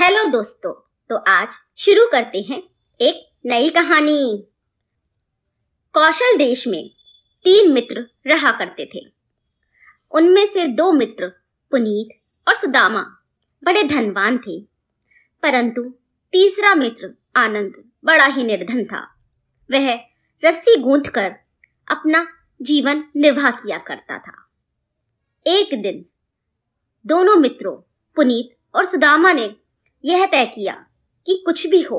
Hello दोस्तों, तो आज शुरू करते हैं एक नई कहानी। कौशल देश में 3 मित्र रहा करते थे। उनमें से 2 मित्र पुनीत और सुदामा बड़े धनवान थे, परंतु तीसरा मित्र आनंद बड़ा ही निर्धन था। वह रस्सी गूंथकर अपना जीवन निर्वाह किया करता था। एक दिन दोनों मित्रों पुनीत और सुदामा ने यह तय किया कि कुछ भी हो,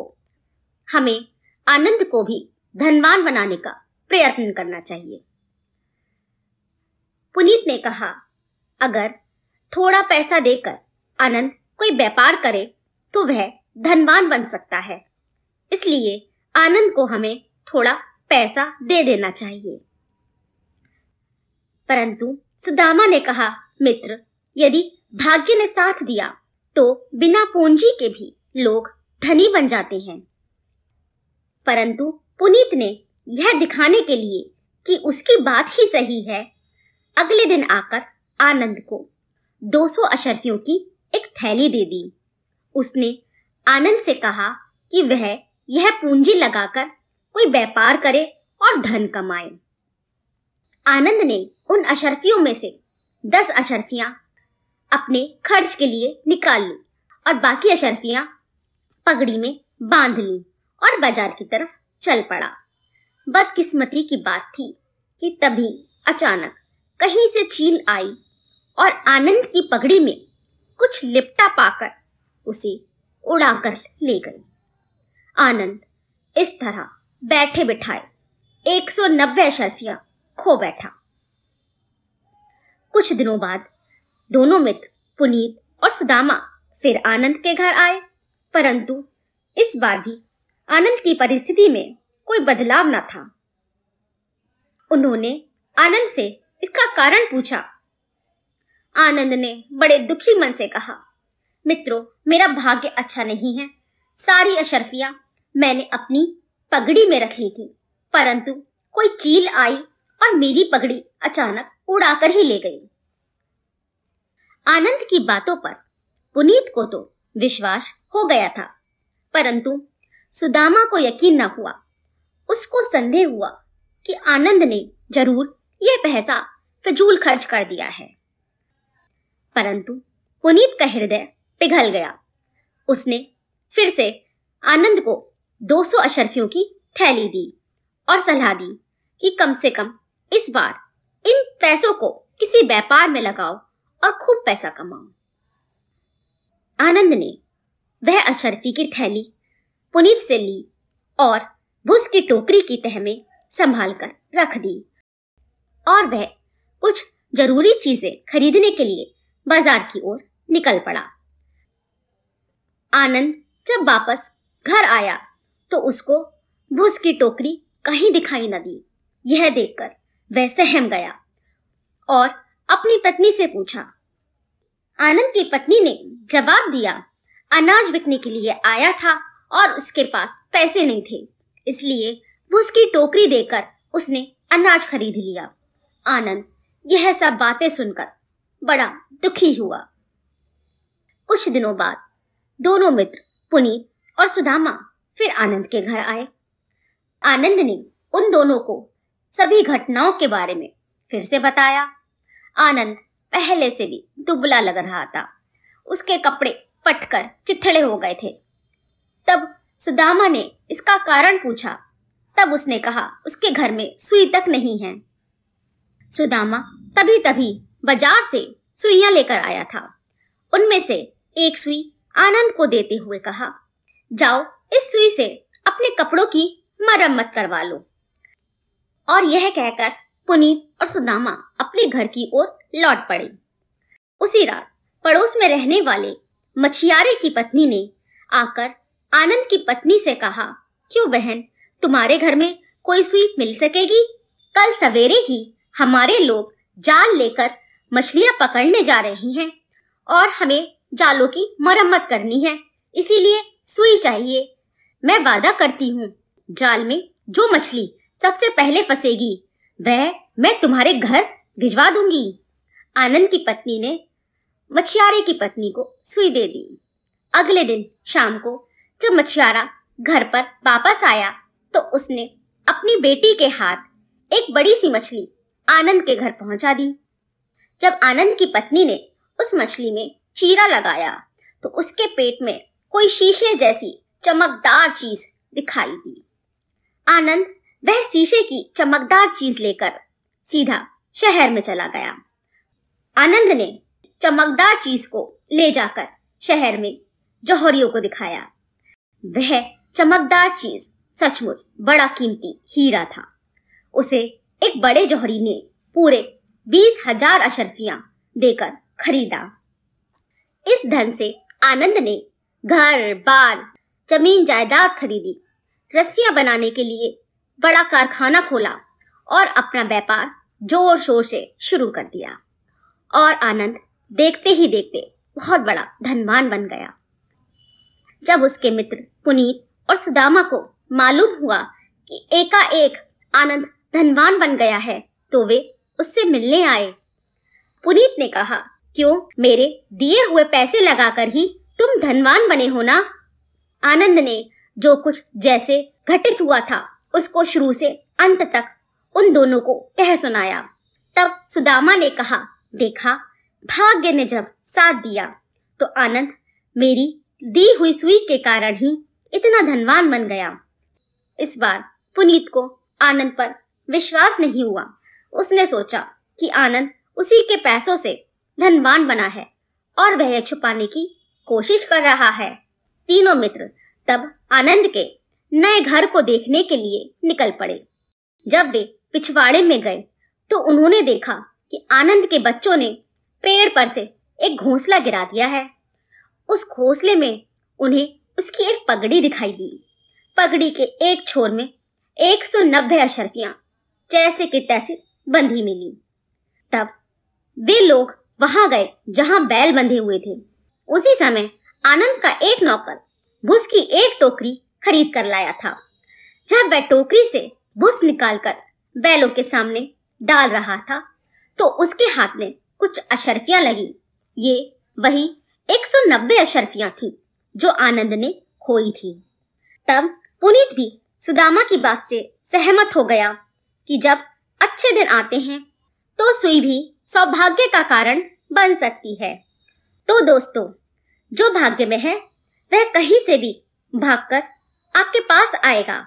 हमें आनंद को भी धनवान बनाने का प्रयत्न करना चाहिए। पुनीत ने कहा, अगर थोड़ा पैसा देकर आनंद कोई व्यापार करे तो वह धनवान बन सकता है, इसलिए आनंद को हमें थोड़ा पैसा दे देना चाहिए। परंतु सुदामा ने कहा, मित्र, यदि भाग्य ने साथ दिया तो बिना पूंजी के भी लोग धनी बन जाते हैं। परंतु पुनीत ने यह दिखाने के लिए कि उसकी बात ही सही है, अगले दिन आकर आनंद को 200 अशर्फियों की एक थैली दे दी। उसने आनंद से कहा कि वह यह पूंजी लगाकर कोई व्यापार करे और धन कमाए। आनंद ने उन अशर्फियों में से 10 अशर्फियां अपने खर्च के लिए निकाल ली और बाकी अशर्फियां पगड़ी में बांध ली और बाजार की तरफ चल पड़ा। बदकिस्मती की बात थी कि तभी अचानक कहीं से छील आई और आनंद की पगड़ी में कुछ लिपटा पाकर उसे उड़ाकर ले गई। आनंद इस तरह बैठे बिठाए 190 अशर्फियां खो बैठा। कुछ दिनों बाद दोनों मित्र पुनीत और सुदामा फिर आनंद के घर आए, परंतु इस बार भी आनंद की परिस्थिति में कोई बदलाव न था। उन्होंने आनंद से इसका कारण पूछा। आनंद ने बड़े दुखी मन से कहा, मित्रों, मेरा भाग्य अच्छा नहीं है। सारी अशर्फियां मैंने अपनी पगड़ी में रख ली थी, परंतु कोई चील आई और मेरी पगड़ी अचानक उड़ाकर ही ले गई। आनंद की बातों पर पुनीत को तो विश्वास हो गया था, परंतु सुदामा को यकीन न हुआ। उसको संदेह हुआ कि आनंद ने जरूर यह पैसा फिजूल खर्च कर दिया है। परंतु पुनीत का हृदय पिघल गया। उसने फिर से आनंद को 200 अशर्फियों की थैली दी और सलाह दी कि कम से कम इस बार इन पैसों को किसी व्यापार में लगाओ और खूब पैसा कमाओ। आनंद ने वह अशर्फी की थैली पुनीत से ली और भूस की टोकरी की तह में संभाल कर रख दी और वह कुछ जरूरी चीजें खरीदने के लिए बाजार की ओर निकल पड़ा। आनंद जब वापस घर आया तो उसको भूस की टोकरी कहीं दिखाई न दी। यह देखकर वह सहम गया और अपनी पत्नी से पूछा। आनंद की पत्नी ने जवाब दिया, अनाज बिकने के लिए आया था और उसके पास पैसे नहीं थे, इसलिए भूस की टोकरी देकर उसने अनाज खरीद लिया। आनंद यह सब बातें सुनकर बड़ा दुखी हुआ। कुछ दिनों बाद दोनों मित्र पुनीत और सुदामा फिर आनंद के घर आए। आनंद ने उन दोनों को सभी घटनाओं के बारे में फिर से बताया। आनंद पहले से भी दुबला लग रहा था, उसके कपड़े फटकर चिथड़े हो गए थे। तब सुदामा ने इसका कारण पूछा। तब उसने कहा, उसके घर में सुई तक नहीं है। सुदामा तभी बाजार से सुइयां लेकर आया था। उनमें से एक सुई आनंद को देते हुए कहा, जाओ इस सुई से अपने कपड़ों की मरम्मत करवा लो। और यह कहकर पुनीत और सुदामा अपने घर की ओर लौट पड़े। उसी रात पड़ोस में रहने वाले मछियारे की पत्नी ने आकर आनंद की पत्नी से कहा, क्यों बहन, तुम्हारे घर में कोई सुई मिल सकेगी? कल सवेरे ही हमारे लोग जाल लेकर मछलियां पकड़ने जा रहे हैं और हमें जालों की मरम्मत करनी है, इसीलिए सुई चाहिए। मैं वादा करती हूँ, जाल में जो मछली सबसे पहले फंसेगी वह मैं तुम्हारे घर भिजवा दूंगी। आनंद की पत्नी ने मछियारे की पत्नी को सुई दे दी। अगले दिन शाम को जब मछियारा घर पर वापस आया तो उसने अपनी बेटी के हाथ एक बड़ी सी मछली आनंद के घर पहुंचा दी। जब आनंद की पत्नी ने उस मछली में चीरा लगाया तो उसके पेट में कोई शीशे जैसी चमकदार चीज दिखाई दी। आनंद वह शीशे की चमकदार चीज लेकर सीधा शहर में चला गया। आनंद ने चमकदार चीज को ले जाकर शहर में जौहरियों को दिखाया। वह चमकदार चीज सचमुच बड़ा कीमती हीरा था। उसे एक बड़े जौहरी ने पूरे 20,000 अशरफियां देकर खरीदा। इस धन से आनंद ने घर बार जमीन जायदाद खरीदी, रस्सियां बनाने के लिए बड़ा कारखाना खोला और अपना व्यापार जोर शोर से शुरू कर दिया। और आनंद देखते ही देखते बहुत बड़ा धनवान बन गया। जब उसके मित्र पुनीत और सुदामा को मालूम हुआ कि एकाएक आनंद धनवान बन गया है तो वे उससे मिलने आए। पुनीत ने कहा, क्यों मेरे दिए हुए पैसे लगाकर ही तुम धनवान बने हो ना? आनंद ने जो कुछ जैसे घटित हुआ था उसको शुरू से अंत तक उन दोनों को कह सुनाया। तब सुदामा ने कहा, देखा, भाग्य ने जब साथ दिया तो आनंद मेरी दी हुई सुई के कारण ही इतना धनवान बन गया। इस बार पुनीत को आनंद पर विश्वास नहीं हुआ। उसने सोचा कि आनंद उसी के पैसों से धनवान बना है और वह छुपाने की कोशिश कर रहा है। तीनों मित्र तब आनंद के नए घर को देखने के लिए निकल पड़े। जब वे पिछवाड़े में गए तो उन्होंने देखा कि आनंद के बच्चों ने पेड़ पर से एक घोंसला गिरा दिया है। उस घोंसले में उन्हें उसकी एक पगड़ी दिखाई दी। पगड़ी के एक छोर में 190 अशरफियां जैसे कि तैसे बंधी मिली। तब वे लोग वहां गए जहां बैल बंधे हुए थे। उसी समय आनंद का एक नौकर भूस की एक टोकरी खरीद कर लाया था। जब वह टोकरी से भूस निकालकर बैलों के सामने डाल रहा था तो उसके हाथ में कुछ अशरफियां लगी। ये वही 190 अशरफियां थी जो आनंद ने खोई थी। तब पुनीत भी सुदामा की बात से सहमत हो गया कि जब अच्छे दिन आते हैं तो सुई भी सौभाग्य का कारण बन सकती है। तो दोस्तों, जो भाग्य में है वह कहीं से भी भागकर आपके पास आएगा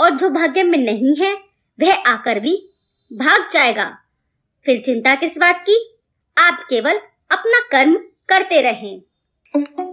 और जो भाग्य में नहीं है वह आकर भी भाग जाएगा। फिर चिंता किस बात की? आप केवल अपना कर्म करते रहें।